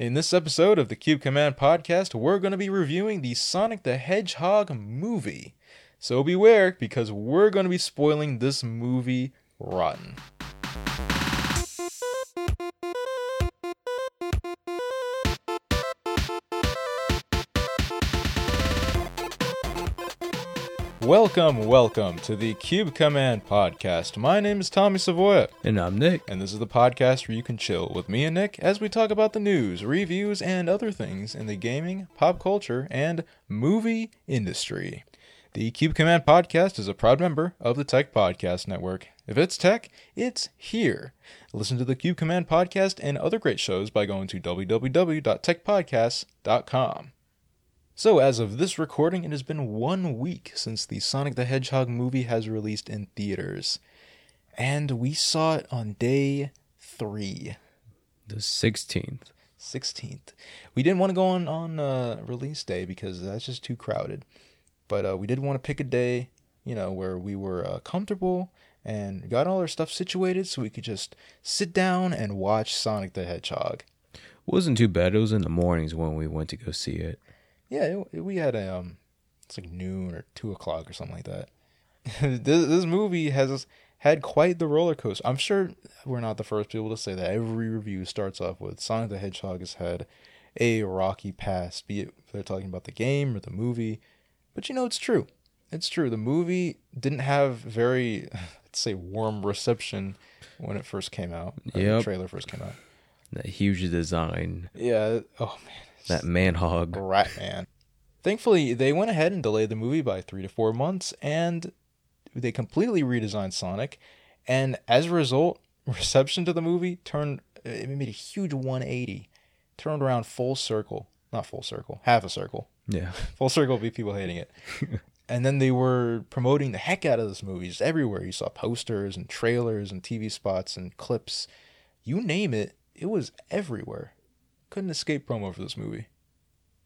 In this episode of the Cube Command Podcast, we're going to be reviewing the Sonic the Hedgehog movie. So beware, because we're going to be spoiling this movie rotten. Welcome to the Cube Command Podcast. My name is Tommy Savoia. And I'm Nick. And this is the podcast where you can chill with me and Nick as we talk about the news, reviews, and other things in the gaming, pop culture, and movie industry. The Cube Command Podcast is a proud member of the Tech Podcast Network. If it's tech, it's here. Listen to the Cube Command Podcast and other great shows by going to www.techpodcasts.com. So as of this recording, it has been 1 week since the Sonic the Hedgehog movie has released in theaters. And we saw it on day 3. The 16th. 16th. We didn't want to go on release day because that's just too crowded. But we did want to pick a day, where we were comfortable and got all our stuff situated so we could just sit down and watch Sonic the Hedgehog. It wasn't too bad. It was in the mornings when we went to go see it. Yeah, we had it's like noon or 2 o'clock or something like that. This movie has had quite the roller coaster. I'm sure we're not the first people to say that. Every review starts off with Sonic the Hedgehog has had a rocky past, be it they're talking about the game or the movie. But it's true. It's true. The movie didn't have very, I'd say, warm reception when it first came out. Yep. The trailer first came out. That huge design. Yeah. Oh man. That man-hog. Rat man. Thankfully, they went ahead and delayed the movie by 3 to 4 months, and they completely redesigned Sonic. And as a result, reception to the movie made a huge 180. Turned around full circle. Not full circle. Half a circle. Yeah. Full circle would be people hating it. And then they were promoting the heck out of this movie. Just everywhere. You saw posters and trailers and TV spots and clips. You name it. It was everywhere. Couldn't escape promo for this movie.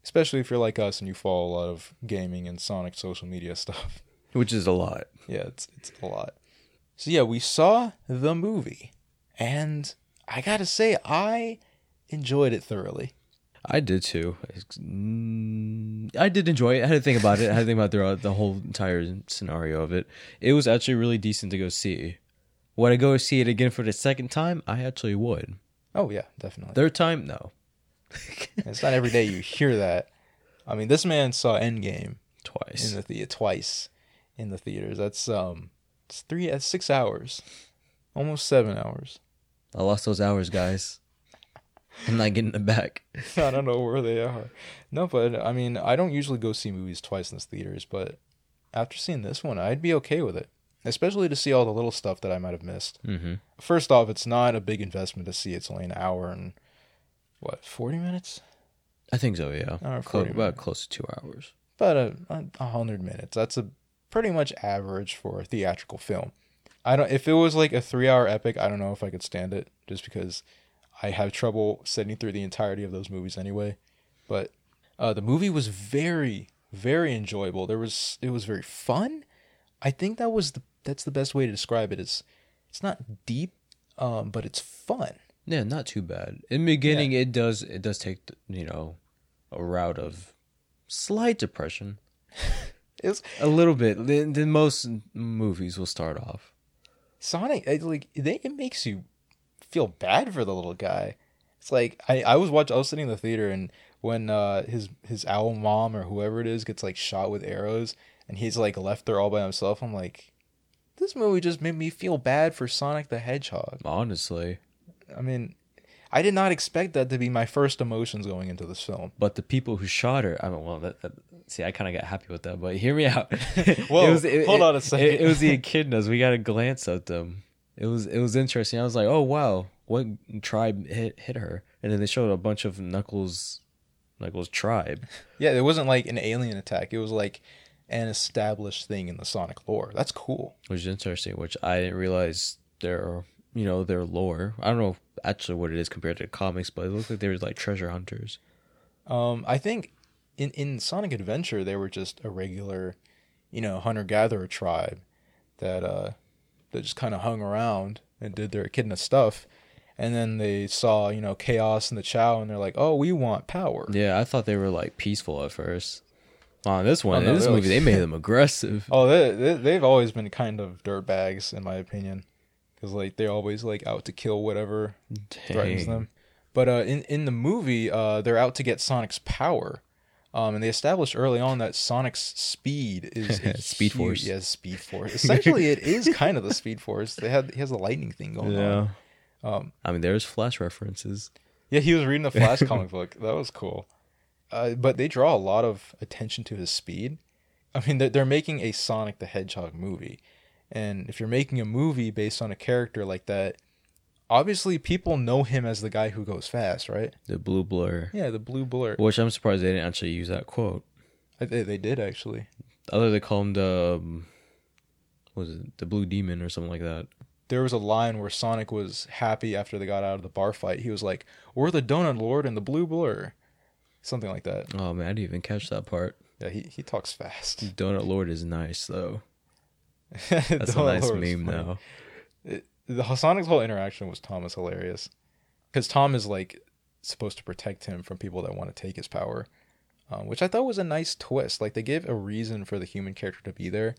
Especially if you're like us and you follow a lot of gaming and Sonic social media stuff. Which is a lot. Yeah, it's a lot. So yeah, we saw the movie. And I gotta say, I enjoyed it thoroughly. I did too. I did enjoy it. I had to think about it. I had to think about throughout the whole entire scenario of it. It was actually really decent to go see. Would I go see it again for the second time? I actually would. Oh yeah, definitely. Third time? No. It's not every day you hear that. I mean, this man saw Endgame twice in the theaters. That's that's 6 hours, almost 7 hours. I lost those hours, guys. I'm not getting them back. I don't know where they are. No, but I mean, I don't usually go see movies twice in the theaters, but after seeing this one, I'd be okay with it. Especially to see all the little stuff that I might have missed. Mm-hmm. First off, it's not a big investment to see. It's only an hour and 40 minutes? I think so, yeah. About close to 2 hours. About 100 minutes. That's a pretty much average for a theatrical film. If it was like a 3-hour epic, I don't know if I could stand it, just because I have trouble sitting through the entirety of those movies anyway. But the movie was very, very enjoyable. It was very fun. I think that's the best way to describe it. It's not deep, but it's fun. Yeah, not too bad. In the beginning, it does take, a route of slight depression. It's a little bit. Then most movies will start off. Sonic, it makes you feel bad for the little guy. It's like I was sitting in the theater, and when his owl mom or whoever it is gets shot with arrows, and he's left there all by himself, I'm like, this movie just made me feel bad for Sonic the Hedgehog. Honestly. I mean, I did not expect that to be my first emotions going into this film. But the people who shot her, I kind of got happy with that, but hear me out. Whoa, hold on a second. It was the echidnas. We got a glance at them. It was interesting. I was like, oh, wow, what tribe hit her? And then they showed a bunch of Knuckles' tribe. Yeah, it wasn't like an alien attack. It was like an established thing in the Sonic lore. That's cool. Which is interesting, which I didn't realize their lore. I don't know actually what it is compared to the comics, but it looks like they were treasure hunters. I think in Sonic Adventure, they were just a regular, hunter-gatherer tribe that just kind of hung around and did their echidna stuff. And then they saw, you know, chaos in the Chow, and they're like, "Oh, we want power." Yeah, I thought they were like peaceful at first. On this one, in this movie, they made them aggressive. Oh, they've always been kind of dirtbags, in my opinion, because like they're always like out to kill whatever threatens them. But in the movie, they're out to get Sonic's power, and they established early on that Sonic's speed is speed force. Yes, speed force. Essentially, it is kind of the speed force. He has a lightning thing going on. I mean, there's Flash references. Yeah, he was reading the Flash comic book. That was cool. But they draw a lot of attention to his speed. I mean, they're making a Sonic the Hedgehog movie. And if you're making a movie based on a character like that, obviously people know him as the guy who goes fast, right? The blue blur. Yeah, the blue blur. Which I'm surprised they didn't actually use that quote. They did, actually. Other they call him the, what was it, the blue demon or something like that. There was a line where Sonic was happy after they got out of the bar fight. He was like, "We're the Donut Lord and the Blue Blur." Something like that. Oh, man, I didn't even catch that part. Yeah, he talks fast. Donut Lord is nice, though. That's a nice Lord meme, though. Sonic's whole interaction with Tom is hilarious. Because Tom is, like, supposed to protect him from people that want to take his power. Which I thought was a nice twist. Like, they gave a reason for the human character to be there.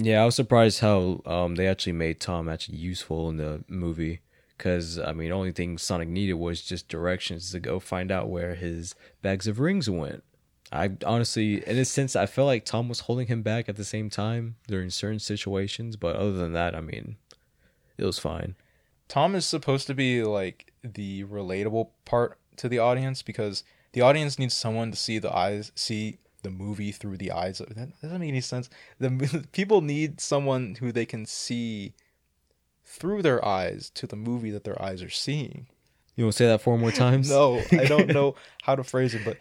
Yeah, I was surprised how they actually made Tom actually useful in the movie. Because, I mean, the only thing Sonic needed was just directions to go find out where his bags of rings went. I honestly, in a sense, I felt like Tom was holding him back at the same time during certain situations. But other than that, I mean, it was fine. Tom is supposed to be, like, the relatable part to the audience. Because the audience needs someone to see the movie through the eyes of... That doesn't make any sense. The people need someone who they can see through their eyes to the movie that their eyes are seeing. You want to say that 4 more times? No, I don't know how to phrase it, but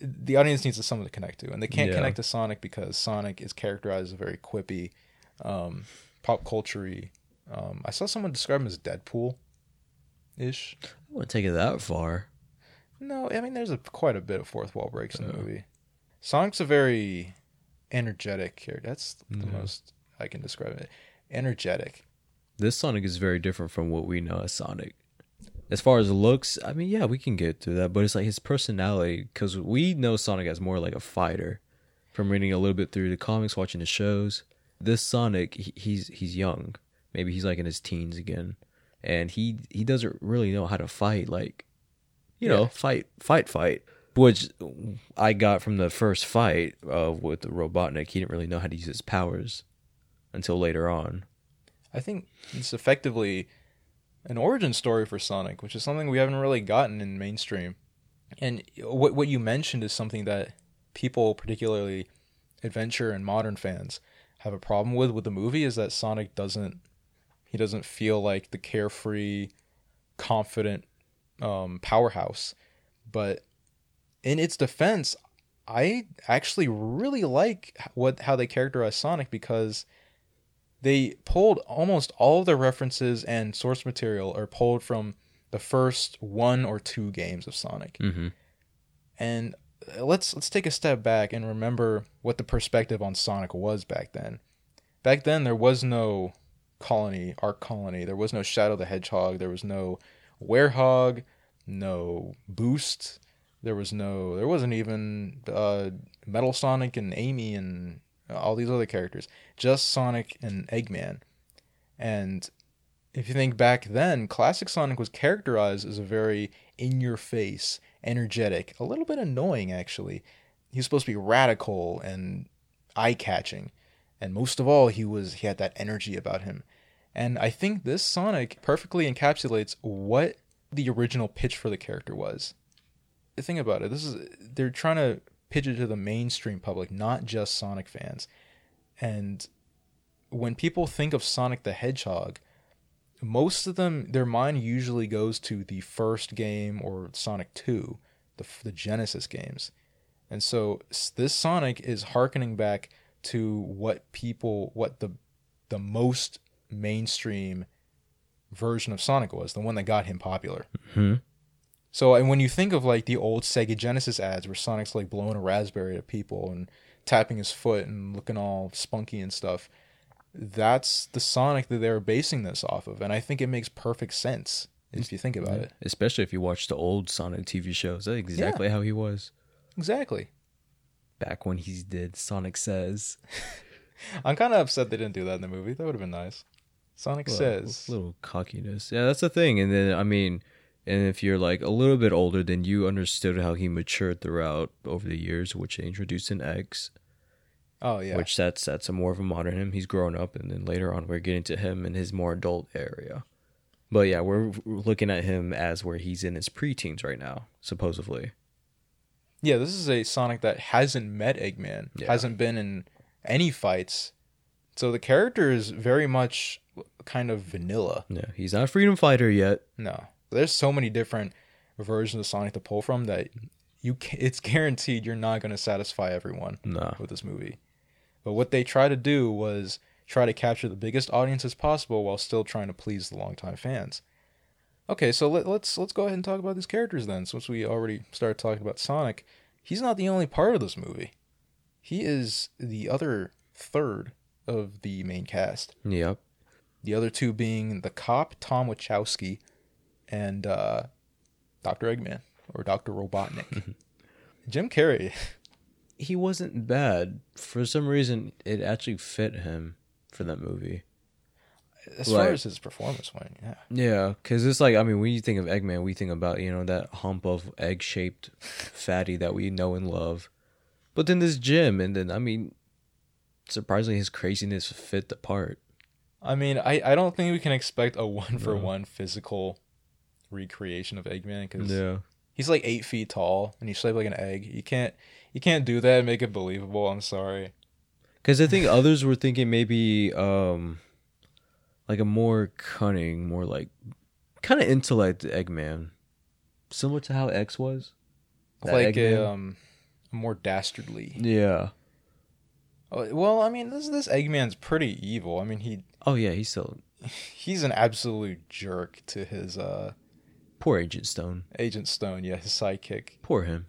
the audience needs someone to connect to, and they can't connect to Sonic because Sonic is characterized as very quippy, pop culture-y. I saw someone describe him as Deadpool-ish. I wouldn't take it that far. No, I mean, there's quite a bit of fourth wall breaks in the movie. Sonic's a very energetic character. That's the most I can describe it. Energetic. This Sonic is very different from what we know as Sonic. As far as looks, I mean, yeah, we can get to that, but it's like his personality, because we know Sonic as more like a fighter. From reading a little bit through the comics, watching the shows, this Sonic, he's young. Maybe he's like in his teens again, and he doesn't really know how to fight. Like, you know, fight. Which I got from the first fight with Robotnik. He didn't really know how to use his powers until later on. I think it's effectively an origin story for Sonic, which is something we haven't really gotten in mainstream. And what you mentioned is something that people, particularly adventure and modern fans, have a problem with the movie, is that Sonic doesn't feel like the carefree, confident powerhouse. But in its defense, I actually really like how they characterize Sonic, because they pulled almost all of their references and source material are pulled from the first 1 or 2 games of Sonic. Mm-hmm. And let's take a step back and remember what the perspective on Sonic was back then. Back then, there was no Arc Colony. There was no Shadow the Hedgehog. There was no Werehog, no Boost. There wasn't even Metal Sonic and Amy and all these other characters, just Sonic and Eggman. And if you think back then, classic Sonic was characterized as a very in-your-face, energetic, a little bit annoying, actually. He was supposed to be radical and eye-catching. And most of all, he had that energy about him. And I think this Sonic perfectly encapsulates what the original pitch for the character was. Think about it. They're trying to pitch it to the mainstream public, not just Sonic fans. And when people think of Sonic the Hedgehog, most of them, their mind usually goes to the first game or Sonic 2, the Genesis games. And so this Sonic is hearkening back to what the most mainstream version of Sonic was, the one that got him popular. Mm-hmm. So, and when you think of, like, the old Sega Genesis ads where Sonic's, like, blowing a raspberry at people and tapping his foot and looking all spunky and stuff, that's the Sonic that they're basing this off of. And I think it makes perfect sense. if you think about it. Especially if you watch the old Sonic TV shows. That's exactly how he was. Exactly. Back when he did Sonic Says. I'm kind of upset they didn't do that in the movie. That would have been nice. Sonic Says. A little cockiness. Yeah, that's the thing. And then, I mean, and if you're like a little bit older, then you understood how he matured throughout over the years, which they introduced in X. Oh, yeah. Which that's a more of a modern him. He's grown up, and then later on we're getting to him in his more adult area. But yeah, we're looking at him as where he's in his preteens right now, supposedly. Yeah, this is a Sonic that hasn't met Eggman, hasn't been in any fights. So the character is very much kind of vanilla. Yeah, he's not a freedom fighter yet. No. There's so many different versions of Sonic to pull from that it's guaranteed you're not going to satisfy everyone with this movie. But what they try to do was try to capture the biggest audience as possible while still trying to please the longtime fans. Okay, so let's go ahead and talk about these characters then. Since we already started talking about Sonic, he's not the only part of this movie. He is the other third of the main cast. Yep. The other two being the cop, Tom Wachowski, and Dr. Eggman, or Dr. Robotnik. Jim Carrey. He wasn't bad. For some reason, it actually fit him for that movie. As far as his performance went, yeah, because it's like, I mean, when you think of Eggman, we think about, you know, that hump of egg-shaped fatty that we know and love. But then this Jim, and then, I mean, surprisingly, his craziness fit the part. I mean, I don't think we can expect a one-for-one physical recreation of Eggman, because he's like 8 feet tall, and he's shaped like an egg. You can't do that and make it believable, I'm sorry. Because I think others were thinking maybe... like a more cunning, more like kind of intellect Eggman, similar to how X was, like Eggman. A more dastardly. Yeah. Well, I mean, this Eggman's pretty evil. I mean, he's an absolute jerk to his poor Agent Stone. Agent Stone, yeah, his sidekick. Poor him.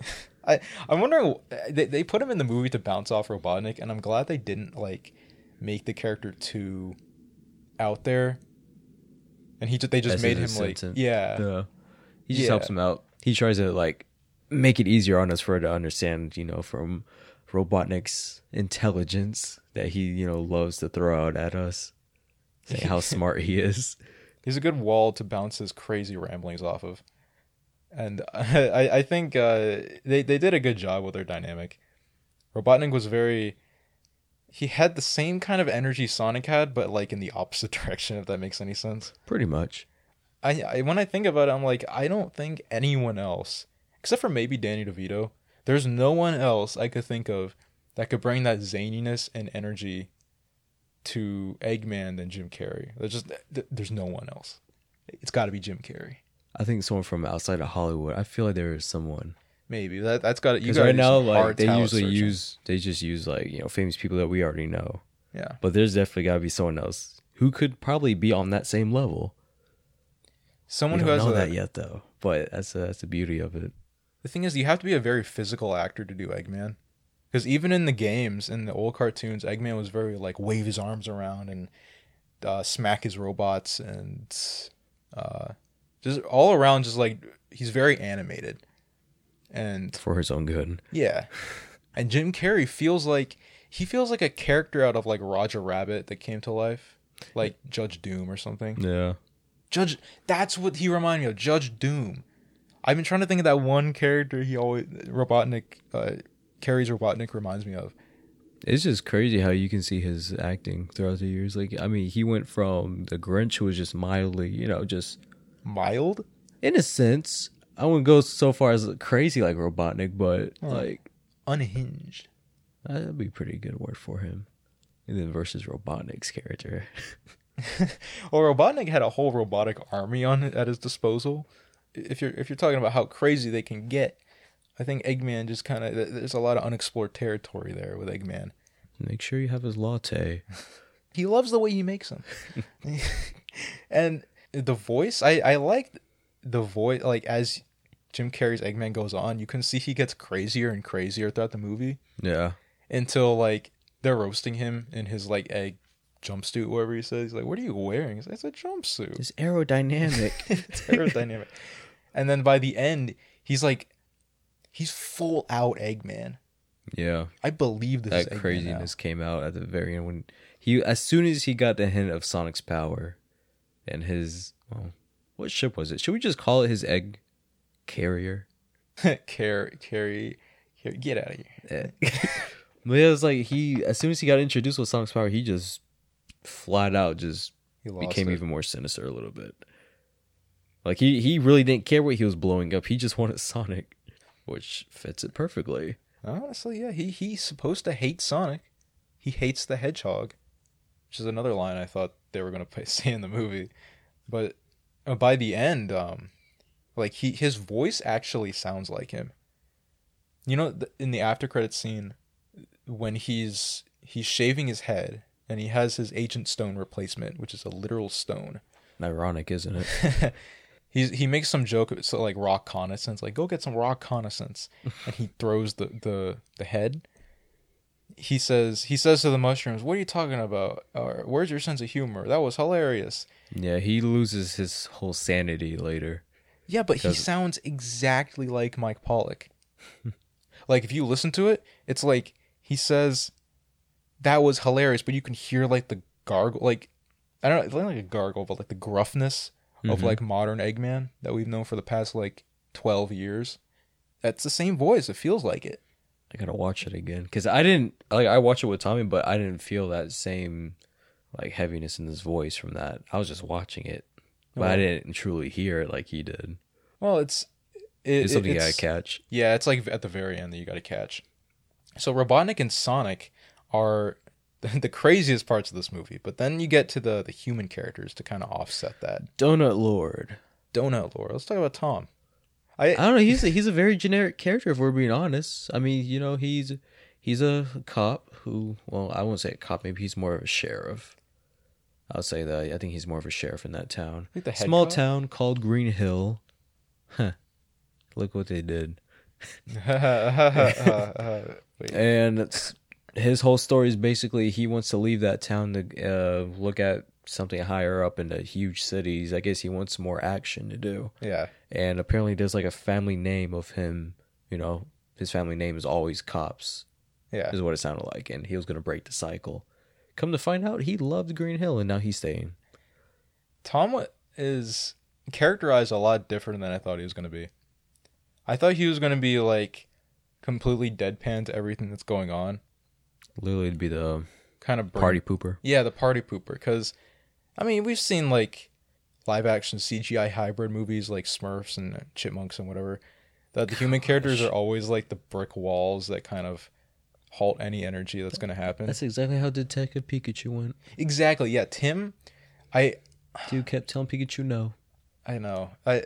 I'm wondering they put him in the movie to bounce off Robotnik, and I'm glad they didn't like make the character too out there, and they just made him like he just helps him out. He tries to like make it easier on us for her to understand, you know, from Robotnik's intelligence that he, you know, loves to throw out at us, saying how smart he is. He's a good wall to bounce his crazy ramblings off of, and I think they did a good job with their dynamic. Robotnik was very... He had the same kind of energy Sonic had, but like in the opposite direction, if that makes any sense. Pretty much. I when I think about it, I'm like, I don't think anyone else, except for maybe Danny DeVito, there's no one else I could think of that could bring that zaniness and energy to Eggman than Jim Carrey. There's no one else. It's got to be Jim Carrey. I think someone from outside of Hollywood. I feel like there is someone. Maybe that's got it. Because right now, like they just use like, you know, famous people that we already know. Yeah, but there's definitely got to be someone else who could probably be on that same level. Someone who hasn't that yet, though. But that's the beauty of it. The thing is, you have to be a very physical actor to do Eggman, because even in the games, in the old cartoons, Eggman was very like wave his arms around and smack his robots and just all around, just like he's very animated. And for his own good. Yeah. And Jim Carrey feels like a character out of like Roger Rabbit that came to life, like Judge Doom or something. Yeah. That's what he reminded me of, Judge Doom. I've been trying to think of that one character Carrey's Robotnik reminds me of. It's just crazy how you can see his acting throughout the years. Like, I mean, he went from the Grinch, who was just mildly, you know, just mild in a sense. I wouldn't go so far as crazy like Robotnik, but like unhinged. That'd be a pretty good word for him. And then versus Robotnik's character. Well, Robotnik had a whole robotic army at his disposal. If you're talking about how crazy they can get, I think Eggman just kind of... There's a lot of unexplored territory there with Eggman. Make sure you have his latte. He loves the way he makes them. And the voice, I liked... The voice, like as Jim Carrey's Eggman goes on, you can see he gets crazier and crazier throughout the movie. Yeah. Until like they're roasting him in his like egg jumpsuit, whatever he says. He's like, what are you wearing? He's like, it's a jumpsuit. It's aerodynamic. It's aerodynamic. And then by the end, he's like, he's full out Eggman. Yeah. I believe this that Eggman craziness out. Came out at the very end when he, as soon as he got the hint of Sonic's power and his, well, what ship was it? Should we just call it his egg carrier? Carry, get out of here. Yeah. But it was like he, as soon as he got introduced with Sonic's power, he just flat out just became even more sinister a little bit. Like he really didn't care what he was blowing up. He just wanted Sonic, which fits it perfectly. Honestly, yeah, he's supposed to hate Sonic. He hates the Hedgehog, which is another line I thought they were gonna say in the movie. But by the end, like his voice actually sounds like him. You know, in the after credits scene, when he's shaving his head and he has his Agent Stone replacement, which is a literal stone. Ironic, isn't it? He makes some joke, so like rock connaissance, like go get some rock connaissance, and he throws the head. He says to the mushrooms, "What are you talking about? Or, where's your sense of humor? That was hilarious." Yeah, he loses his whole sanity later. Yeah, but he sounds exactly like Mike Pollock. Like if you listen to it, it's like he says, "That was hilarious," but you can hear like the gargle, like I don't know, it's not like a gargle, but like the gruffness of like modern Eggman that we've known for the past like 12 years. That's the same voice. It feels like it. I gotta watch it again because I didn't like. I watched it with Tommy, but I didn't feel that same like heaviness in his voice from that. I was just watching it, but I didn't truly hear it like he did. Well, it's something you gotta catch. Yeah, it's like at the very end that you gotta catch. So Robotnik and Sonic are the craziest parts of this movie, but then you get to the human characters to kind of offset that. Donut Lord. Let's talk about Tom. I don't know. He's a very generic character if we're being honest. I mean, you know, he's a cop who, well, I won't say a cop. Maybe he's more of a sheriff. I'll say that. I think he's more of a sheriff in that town. Like the small town called Green Hill. Huh. Look what they did. And it's. His whole story is basically he wants to leave that town to look at something higher up in the huge cities. I guess he wants more action to do. Yeah. And apparently there's like a family name of him. You know, his family name is always Cops. Yeah. Is what it sounded like. And he was going to break the cycle. Come to find out, he loved Green Hill and now he's staying. Tom is characterized a lot different than I thought he was going to be. I thought he was going to be like completely deadpan to everything that's going on. Literally, it'd be the kind of party pooper. Yeah, the party pooper. Because, I mean, we've seen like live action CGI hybrid movies like Smurfs and Chipmunks and whatever. That the human characters are always like the brick walls that kind of halt any energy that's going to happen. That's exactly how Detective Pikachu went. Exactly. Yeah, Tim. Dude kept telling Pikachu no. I know. I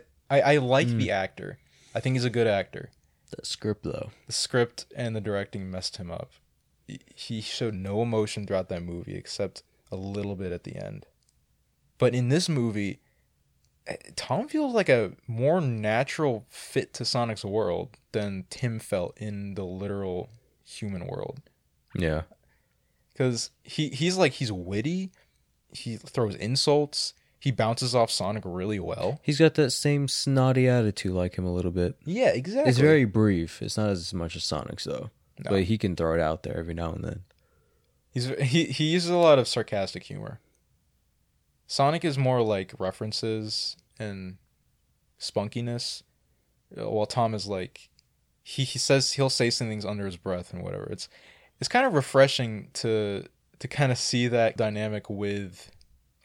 like the actor. I think he's a good actor. The script, though. The script and the directing messed him up. He showed no emotion throughout that movie except a little bit at the end. But in this movie, Tom feels like a more natural fit to Sonic's world than Tim felt in the literal human world. Yeah. Because he's like, he's witty. He throws insults. He bounces off Sonic really well. He's got that same snotty attitude like him a little bit. Yeah, exactly. It's very brief. It's not as much as Sonic's, though. No. But he can throw it out there every now and then. He uses a lot of sarcastic humor. Sonic is more like references and spunkiness, while Tom is like he says he'll say some things under his breath and whatever. It's kind of refreshing to kind of see that dynamic with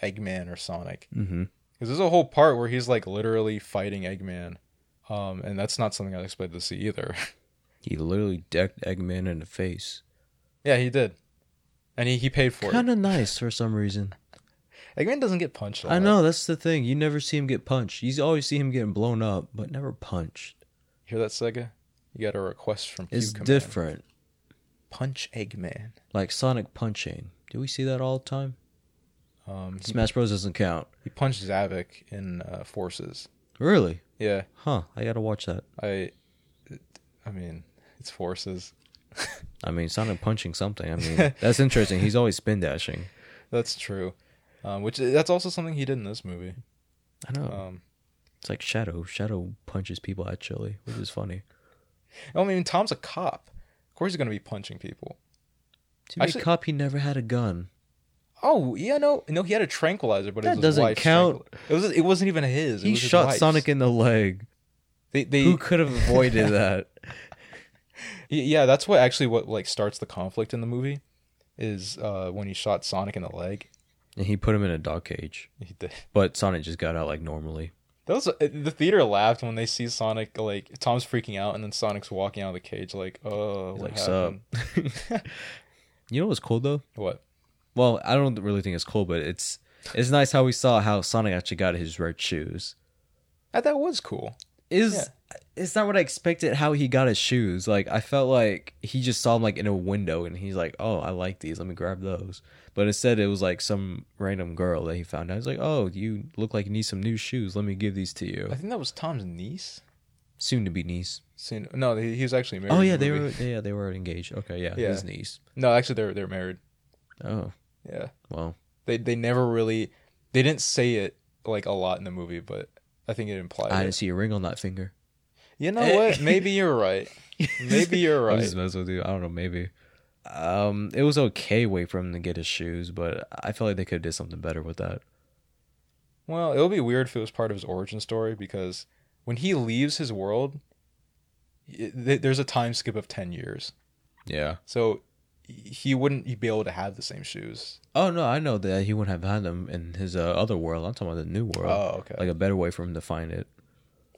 Eggman or Sonic. Mm-hmm. Because there's a whole part where he's like literally fighting Eggman, and that's not something I expected to see either. He literally decked Eggman in the face. Yeah, he did. And he paid for it. Kind of nice for some reason. Eggman doesn't get punched. I know, that's the thing. You never see him get punched. You always see him getting blown up, but never punched. Hear that, Sega? You got a request from Cube Command. It's different. Punch Eggman. Like Sonic punching. Do we see that all the time? Smash Bros. Doesn't count. He punched Zavok in Forces. Really? Yeah. Huh, I gotta watch that. I mean... It's Forces. I mean, Sonic punching something. I mean, that's interesting. He's always spin dashing. That's true. That's also something he did in this movie. I know. It's like Shadow. Shadow punches people at Chili, which is funny. I mean, Tom's a cop. Of course he's going to be punching people. Actually, a cop, he never had a gun. Oh, yeah, no, he had a tranquilizer, but that doesn't count. It wasn't even his. He shot Sonic in the leg. Who could have avoided that? Yeah, that's what starts the conflict in the movie is when he shot Sonic in the leg. And he put him in a dog cage. He did. But Sonic just got out like normally. The theater laughed when they see Sonic, like, Tom's freaking out, and then Sonic's walking out of the cage like, oh, what's up? You know what's cool, though? What? Well, I don't really think it's cool, but it's nice how we saw how Sonic actually got his red shoes. That was cool. It's not what I expected how he got his shoes. Like, I felt like he just saw them, like, in a window, and he's like, oh, I like these. Let me grab those. But instead, it was, like, some random girl that he found out. He's like, oh, you look like you need some new shoes. Let me give these to you. I think that was Tom's niece. Soon-to-be niece. No, he was actually married. Oh, yeah, they were engaged. Okay, yeah, his niece. No, actually, they're married. Oh. Yeah. Well. They never really... They didn't say it, like, a lot in the movie, but... I think it implied. I didn't see a ring on that finger. You know what? Maybe you're right. I'm just messing with you. I don't know. Maybe. It was okay way for him to get his shoes, but I feel like they could have did something better with that. Well, it would be weird if it was part of his origin story because when he leaves his world, there's a time skip of 10 years. Yeah. So he wouldn't be able to have the same shoes. Oh, no, I know that he wouldn't have had them in his other world. I'm talking about the new world. Oh, okay. Like a better way for him to find it.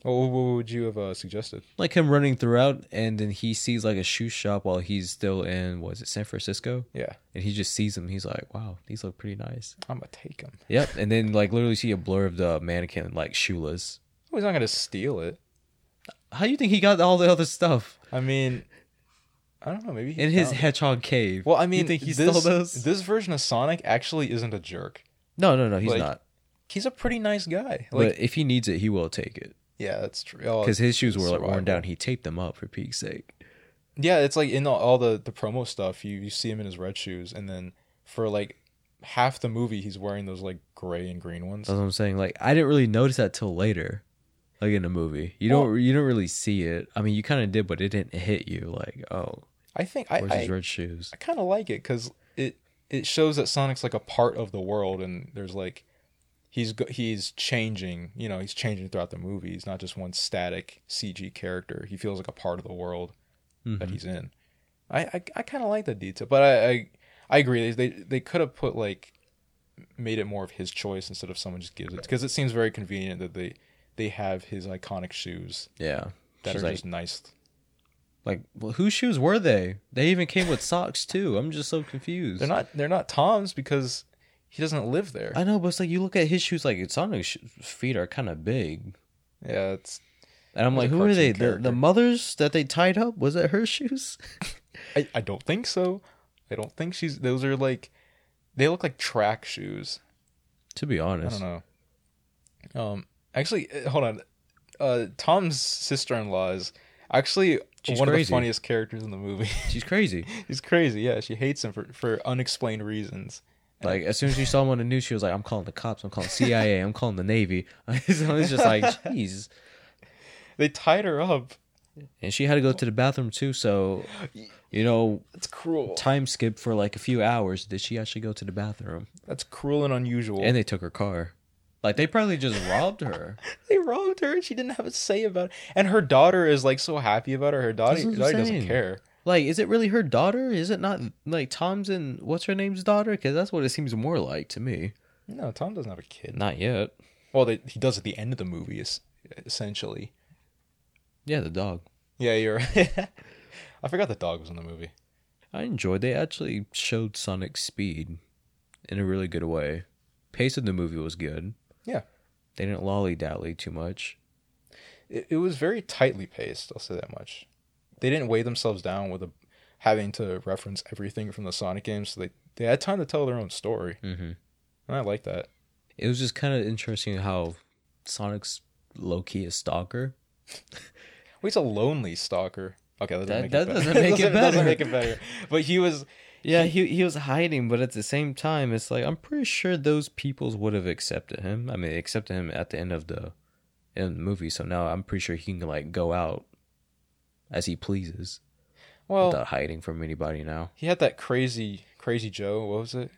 Well, what would you have suggested? Like him running throughout, and then he sees like a shoe shop while he's still in, what is it, San Francisco? Yeah. And he just sees them. He's like, wow, these look pretty nice. I'm going to take them. Yep. And then like literally see a blur of the mannequin like shoeless. Well, he's not going to steal it. How do you think he got all the other stuff? I mean... I don't know, maybe... his hedgehog cave. Well, I mean, you think he stole those? This version of Sonic actually isn't a jerk. No, he's not. He's a pretty nice guy. Like, but if he needs it, he will take it. Yeah, that's true. Because his shoes were, like, worn down. He taped them up, for Pete's sake. Yeah, it's like in all the promo stuff, you see him in his red shoes, and then for, like, half the movie, he's wearing those, like, gray and green ones. That's what I'm saying. Like, I didn't really notice that till later. Like, in a movie. You don't really see it. I mean, you kind of did, but it didn't hit you. Like, oh... I think where's his red shoes? I kind of like it because it shows that Sonic's like a part of the world, and there's like he's changing. You know, he's changing throughout the movie. He's not just one static CG character. He feels like a part of the world that he's in. I kind of like the detail, but I agree. They could have put like made it more of his choice instead of someone just gives it because it seems very convenient that they have his iconic shoes. Yeah, that are just nice. Like, well, whose shoes were they? They even came with socks too. I'm just so confused. They're not Tom's because he doesn't live there. I know, but it's like you look at his shoes. Like Sonic's feet are kind of big. Yeah, and I'm like, who are they? The mothers that they tied up, was that her shoes? I don't think so. I don't think she's. Those are like, they look like track shoes. To be honest, I don't know. Actually, hold on. Tom's sister-in-law is actually. She's one crazy. Of the funniest characters in the movie. She's crazy. She's crazy, yeah. She hates him for unexplained reasons. Like, as soon as she saw him on the news, she was like, I'm calling the cops, I'm calling CIA, I'm calling the Navy. So it's just like, jeez. They tied her up. And she had to go to the bathroom, too, so, you know... That's cruel. Time skip for, like, a few hours. Did she actually go to the bathroom? That's cruel and unusual. And they took her car. Like, they probably just robbed her. They robbed her, and she didn't have a say about it. And her daughter is, like, so happy about her. Her daughter doesn't care. Like, is it really her daughter? Is it not, like, Tom's and what's-her-name's daughter? Because that's what it seems more like to me. No, Tom doesn't have a kid. Not yet. Well, he does at the end of the movie, essentially. Yeah, the dog. Yeah, you're right. I forgot the dog was in the movie. I enjoyed. They actually showed Sonic's speed in a really good way. Pace of the movie was good. Yeah. They didn't lolly-dally too much. It was very tightly paced, I'll say that much. They didn't weigh themselves down with having to reference everything from the Sonic games, so they had time to tell their own story. Mm-hmm. And I like that. It was just kind of interesting how Sonic's low-key a stalker. Well, he's a lonely stalker. Okay, that doesn't make it better. But he was... Yeah, he was hiding, but at the same time, it's like, I'm pretty sure those peoples would have accepted him. I mean, they accepted him at the end of the movie, so now I'm pretty sure he can, like, go out as he pleases. Well, without hiding from anybody now. He had that Crazy Joe, what was it?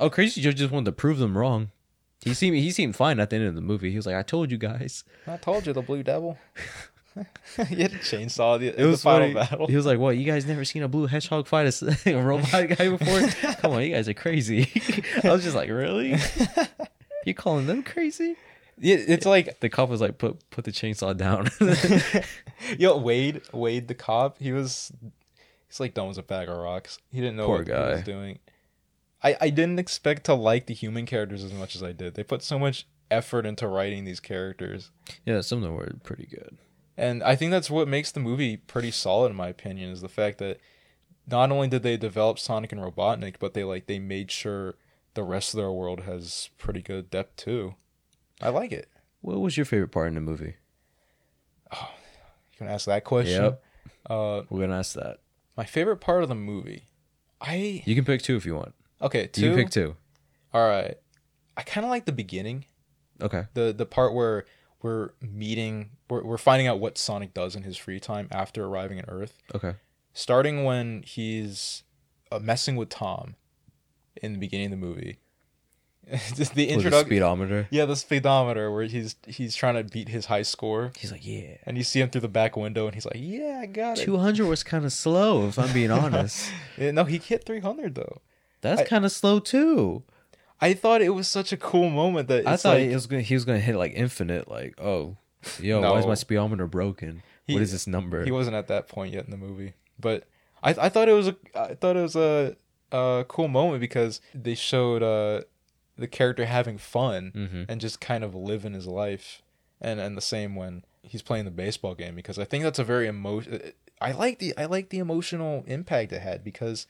Oh, Crazy Joe just wanted to prove them wrong. He seemed fine at the end of the movie. He was like, I told you guys. I told you, the Blue Devil. He had a chainsaw in the final battle. He was like, what, you guys never seen a blue hedgehog fight a robot guy before? Come on, you guys are crazy. I was just like, really? You calling them crazy? It's like... The cop was like, put the chainsaw down. Yo, Wade the cop, he's like dumb as a bag of rocks. He didn't know what he was doing. I didn't expect to like the human characters as much as I did. They put so much effort into writing these characters. Yeah, some of them were pretty good. And I think that's what makes the movie pretty solid, in my opinion, is the fact that not only did they develop Sonic and Robotnik, but they made sure the rest of their world has pretty good depth, too. I like it. What was your favorite part in the movie? Oh, you can ask that question? Yep. We're going to ask that. My favorite part of the movie? You can pick two if you want. Okay, two? You can pick two. All right. I kind of like the beginning. Okay. The part where... We're finding out what Sonic does in his free time after arriving at Earth. Okay. Starting when he's messing with Tom in the beginning of the movie. Just the introduction. The speedometer. Yeah, the speedometer where he's trying to beat his high score. He's like, yeah. And you see him through the back window and he's like, yeah, I got it. 200 was kind of slow, if I'm being honest. No, he hit 300 though. That's kind of slow too. I thought it was such a cool moment that I thought he was gonna hit like infinite, like, oh, yo, no. Why is my speedometer broken? What is this number? He wasn't at that point yet in the movie, but I thought it was a cool moment because they showed the character having fun and just kind of living his life, and the same when he's playing the baseball game, because I think that's a very emotional. I like the emotional impact it had, because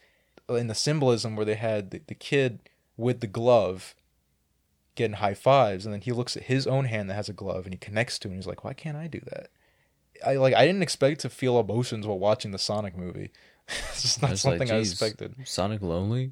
in the symbolism where they had the kid with the glove getting high fives, and then he looks at his own hand that has a glove and he connects to it and he's like, why can't I do that? I didn't expect to feel emotions while watching the Sonic movie. It's just not something I expected. Sonic lonely?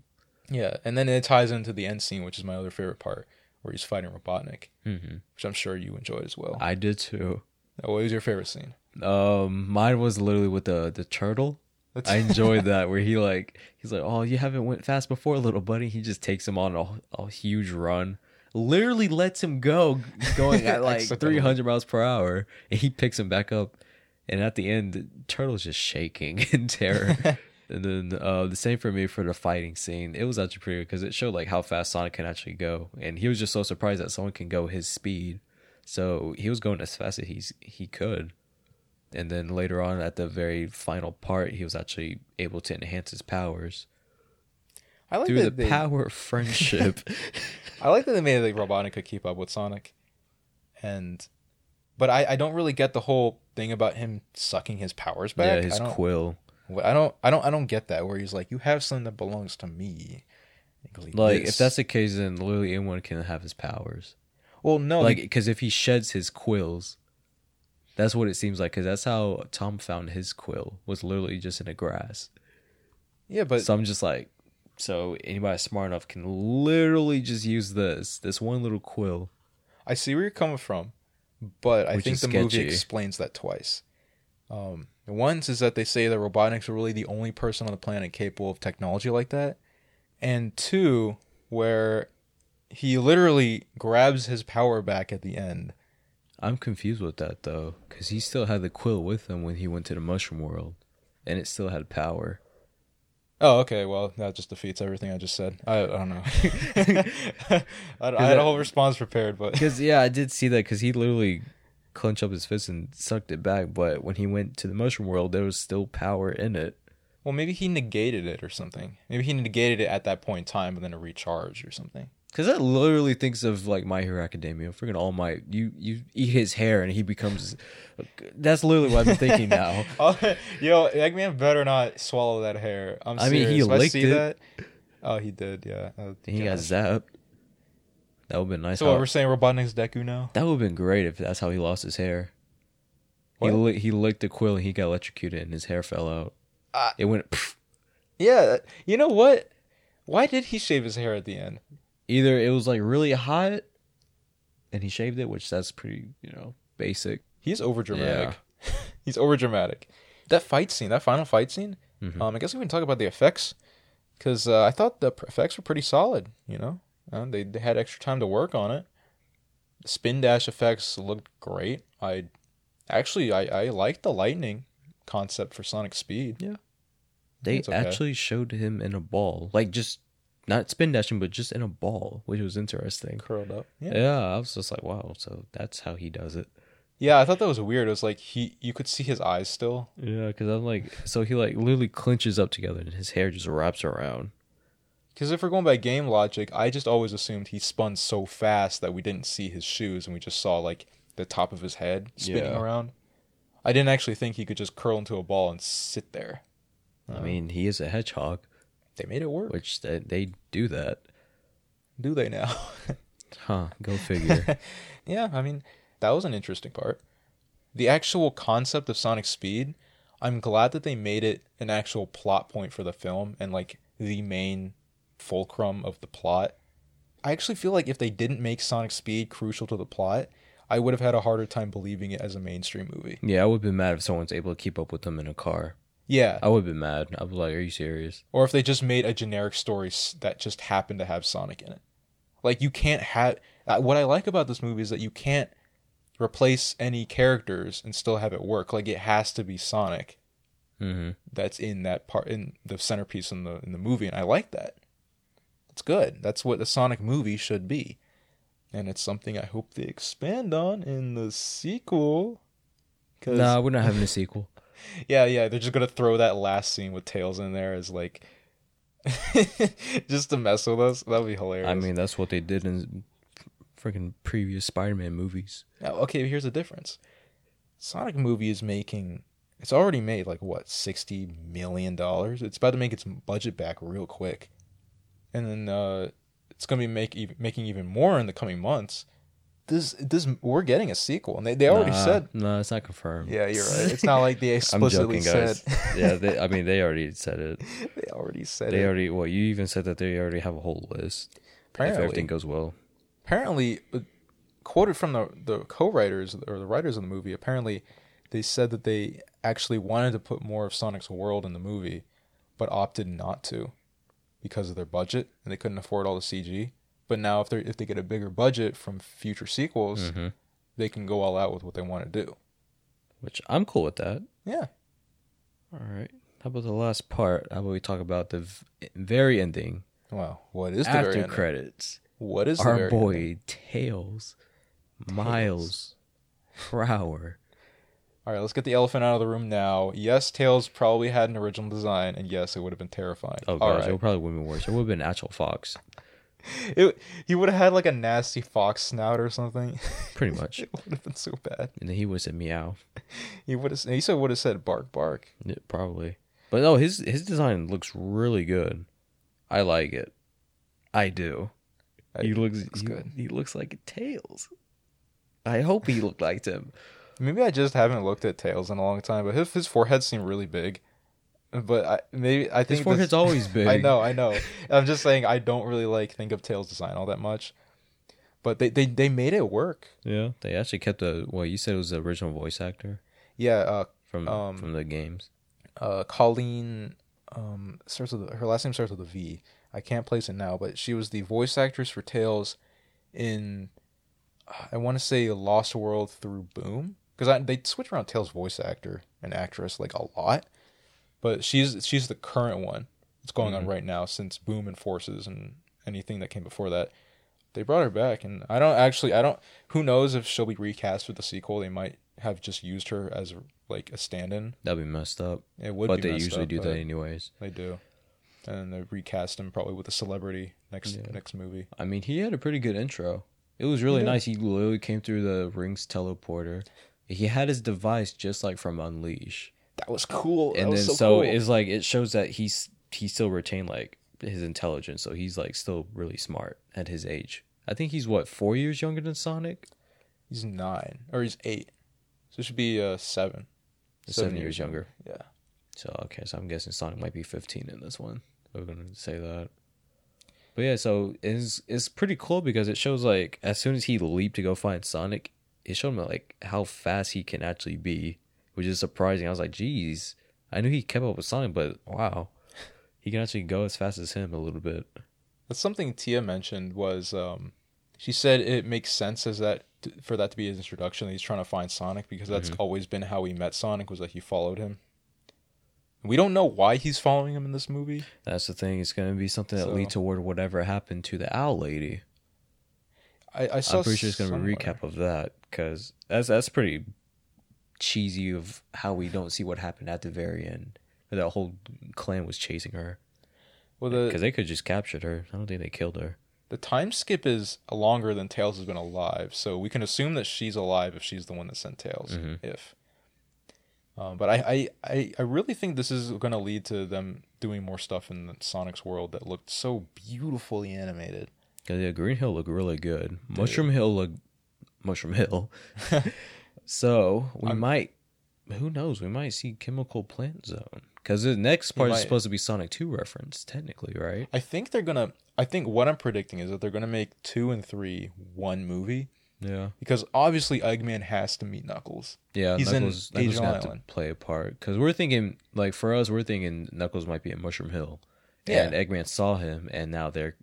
Yeah, and then it ties into the end scene, which is my other favorite part, where he's fighting Robotnik, which I'm sure you enjoyed as well. I did too. Oh, what was your favorite scene? Mine was literally with the turtle. I enjoyed that, where he's like, oh, you haven't went fast before, little buddy. He just takes him on a huge run, literally lets him go, going at like 300 miles per hour, and he picks him back up. And at the end, the turtle's just shaking in terror. And then the same for me for the fighting scene. It was actually pretty good because it showed like how fast Sonic can actually go, and he was just so surprised that someone can go his speed. So he was going as fast as he could. And then later on, at the very final part, he was actually able to enhance his powers. I like through the power of friendship. I like that they made like Robotnik could keep up with Sonic, but I don't really get the whole thing about him sucking his powers back. Yeah, his quill. I don't get that, where he's like, you have something that belongs to me. Like if that's the case, then literally anyone can have his powers. Well, no, like because if he sheds his quills. That's what it seems like, because that's how Tom found his quill, was literally just in the grass. Yeah, but... So I'm just like, so anybody smart enough can literally just use this one little quill. I see where you're coming from, but I think the movie explains that twice. Once is that they say that Robotnik's are really the only person on the planet capable of technology like that. And two, where he literally grabs his power back at the end. I'm confused with that, though, because he still had the quill with him when he went to the Mushroom World, and it still had power. Oh, okay, well, that just defeats everything I just said. I don't know. I had a whole response prepared, but... Because, yeah, I did see that, because he literally clenched up his fist and sucked it back, but when he went to the Mushroom World, there was still power in it. Well, maybe he negated it or something. Maybe he negated it at that point in time, and then it recharged or something. Because that literally thinks of, like, My Hero Academia. Freaking All Might. You eat his hair and he becomes... That's literally what I've been thinking now. Yo, Eggman better not swallow that hair. I mean, he licked it. That? Oh, he did, yeah. He got zapped. That would have been nice. So we're saying Robotnik's Deku now? That would have been great if that's how he lost his hair. He licked the quill and he got electrocuted and his hair fell out. It went... Poof. Yeah, you know what? Why did he shave his hair at the end? Either it was like really hot and he shaved it, which that's pretty, you know, basic. He's overdramatic. Yeah. He's overdramatic. That fight scene, that final fight scene, I guess we can talk about the effects, because I thought the effects were pretty solid, you know? They had extra time to work on it. Spin dash effects looked great. I liked the lightning concept for Sonic Speed. Yeah. They actually showed him in a ball. Like, just not spin dashing, but just in a ball, which was interesting. Curled up. Yeah, I was just like, wow, so that's how he does it. Yeah, I thought that was weird. It was like you could see his eyes still. Yeah, because I'm like, so he like literally clenches up together and his hair just wraps around. Because if we're going by game logic, I just always assumed he spun so fast that we didn't see his shoes and we just saw like the top of his head spinning around. I didn't actually think he could just curl into a ball and sit there. I mean, he is a hedgehog. They made it work. Which they do that. Do they now? Huh, go figure. Yeah, I mean, that was an interesting part. The actual concept of Sonic Speed, I'm glad that they made it an actual plot point for the film and like the main fulcrum of the plot. I actually feel like if they didn't make Sonic Speed crucial to the plot, I would have had a harder time believing it as a mainstream movie. Yeah, I would have been mad if someone's able to keep up with them in a car. Yeah. I would have been mad. I was like, are you serious? Or if they just made a generic story that just happened to have Sonic in it. Like, you can't have... What I like about this movie is that you can't replace any characters and still have it work. Like, it has to be Sonic that's in that part, in the centerpiece in the movie, and I like that. It's good. That's what the Sonic movie should be. And it's something I hope they expand on in the sequel. Nah, we're not having a sequel. Yeah, they're just going to throw that last scene with Tails in there as, like, just to mess with us. That would be hilarious. I mean, that's what they did in freaking previous Spider-Man movies. Oh, okay, here's the difference. Sonic movie is making... It's already made, like, what, $60 million? It's about to make its budget back real quick. And then it's going to be making even more in the coming months. This we're getting a sequel, and they already said no. It's not confirmed. Yeah, you're right. It's not like they explicitly said. Yeah, they already said it. They already said it. They already. Well, you even said that they already have a whole list. Apparently, if everything goes well. Apparently, quoted from the co-writers or the writers of the movie. Apparently, they said that they actually wanted to put more of Sonic's world in the movie, but opted not to because of their budget, and they couldn't afford all the CG. But now if they get a bigger budget from future sequels, they can go all out with what they want to do. Which I'm cool with that. Yeah. All right. How about the last part? How about we talk about the very ending? Wow. What is the very ending? After credits. What is the very ending? Our boy Tails, Miles Prower. All right, let's get the elephant out of the room now. Yes, Tails probably had an original design, and yes, it would have been terrifying. Oh, gosh, right. It would probably would have been worse. It would have been an actual fox. He would have had like a nasty fox snout or something. Pretty much. It would have been so bad. And then he would have said meow. He would have said bark bark. Yeah, probably. But no, his design looks really good. I like it. I do. He looks good. He looks like Tails. I hope he looked like him. Maybe I just haven't looked at Tails in a long time, but his forehead seemed really big. But I think his forehead's always big. I know. I'm just saying I don't really think of Tails' design all that much. But they made it work. Yeah, they actually kept you said it was the original voice actor. Yeah, from the games. Colleen, her last name starts with a V. I can't place it now, but she was the voice actress for Tails in I want to say Lost World through Boom, because they switch around Tails' voice actor and actress like a lot. But she's the current one that's going on right now since Boom and Forces and anything that came before that. They brought her back, and I don't who knows if she'll be recast for the sequel. They might have just used her as like a stand-in. That'd be messed up. It would be messed up. But they usually do that anyways. They do. And they recast him probably with a celebrity next movie. I mean, he had a pretty good intro. It was really nice. He literally came through the ring's teleporter. He had his device just like from Unleashed. That was cool. And then so it's like it shows that he still retained like his intelligence. So he's like still really smart at his age. I think he's 4 years younger than Sonic. He's 9 or he's 8, so it should be 7. 7 years younger. Yeah. So, okay, so I'm guessing Sonic might be 15 in this one. We're going to say that. But yeah, so it's pretty cool because it shows, like, as soon as he leaped to go find Sonic, it showed him, like, how fast he can actually be, which is surprising. I was like, geez, I knew he kept up with Sonic, but wow, he can actually go as fast as him a little bit. That's something Tia mentioned was, she said it makes sense as that for that to be his introduction. That he's trying to find Sonic because that's always been how he met Sonic, was that he followed him. We don't know why he's following him in this movie. That's the thing. It's going to be something that leads toward whatever happened to the owl lady. I saw I'm pretty sure it's going to be a recap of that, because that's pretty cheesy of how we don't see what happened at the very end. That whole clan was chasing her. Well, because they could just captured her. I don't think they killed her. The time skip is longer than Tails has been alive, so we can assume that she's alive if she's the one that sent Tails. But I really think this is going to lead to them doing more stuff in Sonic's world that looked so beautifully animated. Yeah, Green Hill looked really good. Dude. Mushroom Hill. So who knows? We might see Chemical Plant Zone, because the next part is supposed to be Sonic 2 reference, technically, right? I think what I'm predicting is that they're gonna make 2 and 3 one movie. Yeah, because obviously Eggman has to meet Knuckles. Yeah, he's Knuckles, in Agent Island. To play a part, because we're thinking, like, for us, we're thinking Knuckles might be at Mushroom Hill, and Eggman saw him, and now they're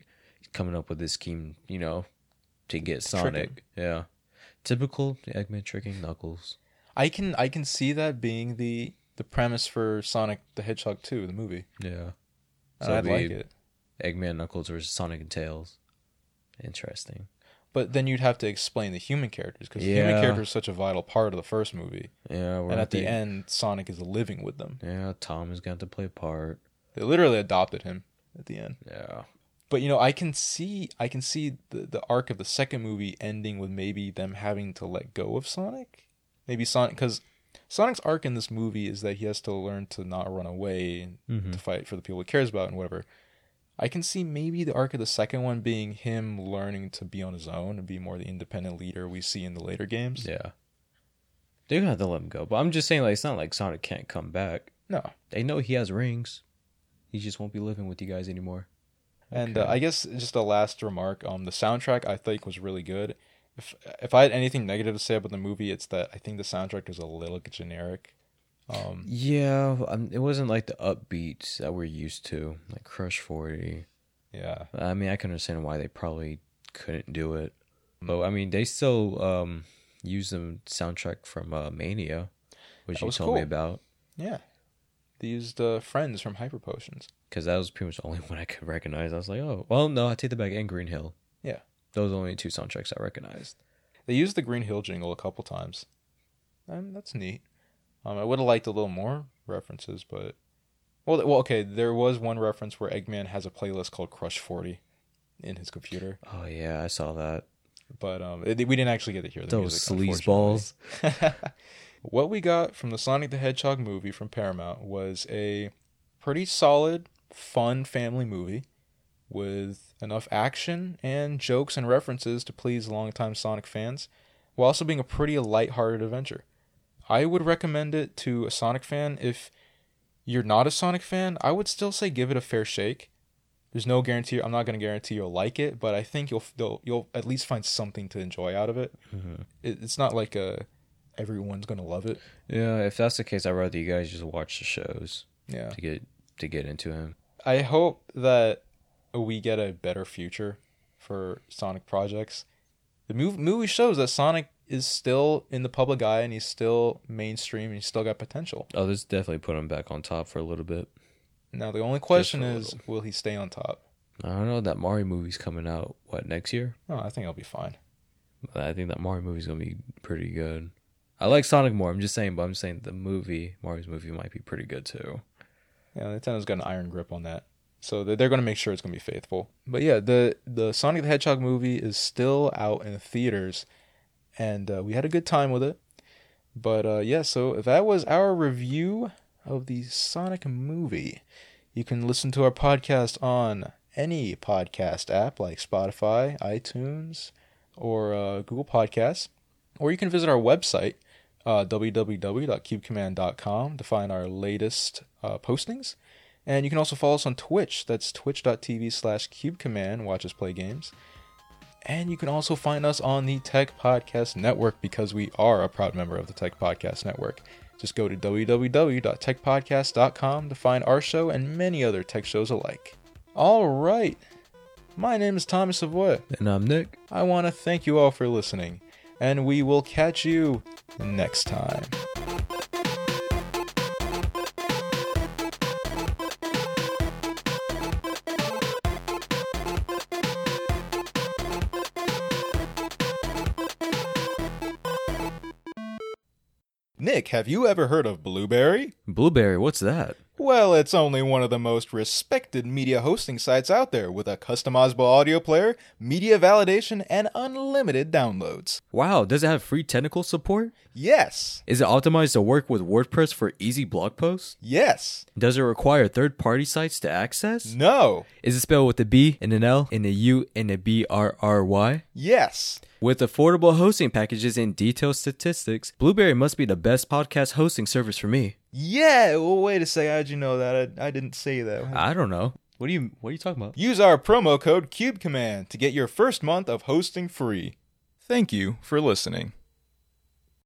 coming up with this scheme, you know, to get Sonic. Yeah, typical Eggman tricking Knuckles. I can see that being the premise for Sonic the Hedgehog 2, the movie. Yeah, so I'd like it. Eggman, Knuckles versus Sonic and Tails. Interesting. But then you'd have to explain the human characters, because the human characters are such a vital part of the first movie. Yeah, and at the end, Sonic is living with them. Yeah, Tom has got to play a part. They literally adopted him at the end. Yeah, but you know, I can see the arc of the second movie ending with maybe them having to let go of Sonic. Maybe Sonic, because Sonic's arc in this movie is that he has to learn to not run away to fight for the people he cares about and whatever. I can see maybe the arc of the second one being him learning to be on his own and be more the independent leader we see in the later games. Yeah. They're going to have to let him go. But I'm just saying, like, it's not like Sonic can't come back. No. They know he has rings. He just won't be living with you guys anymore. And I guess just a last remark. The soundtrack, I think, was really good. If I had anything negative to say about the movie, it's that I think the soundtrack is a little generic. It wasn't like the upbeats that we're used to, like Crush 40. Yeah. I mean, I can understand why they probably couldn't do it. But, I mean, they still use the soundtrack from Mania, which that you told me about. Yeah. They used Friends from Hyper Potions. Because that was pretty much the only one I could recognize. I was like, oh, well, no, I take that back, and Green Hill. Yeah. Those are the only two soundtracks I recognized. They used the Green Hill jingle a couple times. That's neat. I would have liked a little more references, but... Well, okay, there was one reference where Eggman has a playlist called Crush 40 in his computer. Oh, yeah, I saw that. But we didn't actually get to hear the music, unfortunately. Those sleaze balls. What we got from the Sonic the Hedgehog movie from Paramount was a pretty solid, fun family movie with enough action and jokes and references to please longtime Sonic fans, while also being a pretty lighthearted adventure. I would recommend it to a Sonic fan. If you're not a Sonic fan, I would still say give it a fair shake. There's no guarantee. I'm not going to guarantee you'll like it, but I think you'll at least find something to enjoy out of it. Mm-hmm. It's not like everyone's going to love it. Yeah, if that's the case, I'd rather you guys just watch the shows. Yeah. To get into him. I hope that we get a better future for Sonic projects. The movie shows that Sonic is still in the public eye, and he's still mainstream, and he's still got potential. Oh, this definitely put him back on top for a little bit. Now, the only question is, will he stay on top? I don't know. That Mario movie's coming out, what, next year? No, I think I'll be fine. But I think that Mario movie's going to be pretty good. I like Sonic more, I'm saying the movie, Mario's movie, might be pretty good, too. Yeah, Nintendo's got an iron grip on that. So they're going to make sure it's going to be faithful. But yeah, the Sonic the Hedgehog movie is still out in theaters, and we had a good time with it. But so that was our review of the Sonic movie. You can listen to our podcast on any podcast app like Spotify, iTunes, or Google Podcasts. Or you can visit our website, www.cubecommand.com, to find our latest postings. And you can also follow us on Twitch. That's twitch.tv/cubecommand. Watch us play games. And you can also find us on the Tech Podcast Network because we are a proud member of the Tech Podcast Network. Just go to www.techpodcast.com to find our show and many other tech shows alike. All right. My name is Tommy Savoia. And I'm Nick. I want to thank you all for listening. And we will catch you next time. Nick, have you ever heard of Blueberry? Blueberry, what's that? Well, it's only one of the most respected media hosting sites out there with a customizable audio player, media validation, and unlimited downloads. Wow, does it have free technical support? Yes. Is it optimized to work with WordPress for easy blog posts? Yes. Does it require third-party sites to access? No. Is it spelled with a B and an L and a U and a B-R-R-Y? Yes. With affordable hosting packages and detailed statistics, Blueberry must be the best podcast hosting service for me. Yeah, well, wait a second. How'd you know that? I didn't say that. I don't know. What are you talking about? Use our promo code CubeCommand to get your first month of hosting free. Thank you for listening.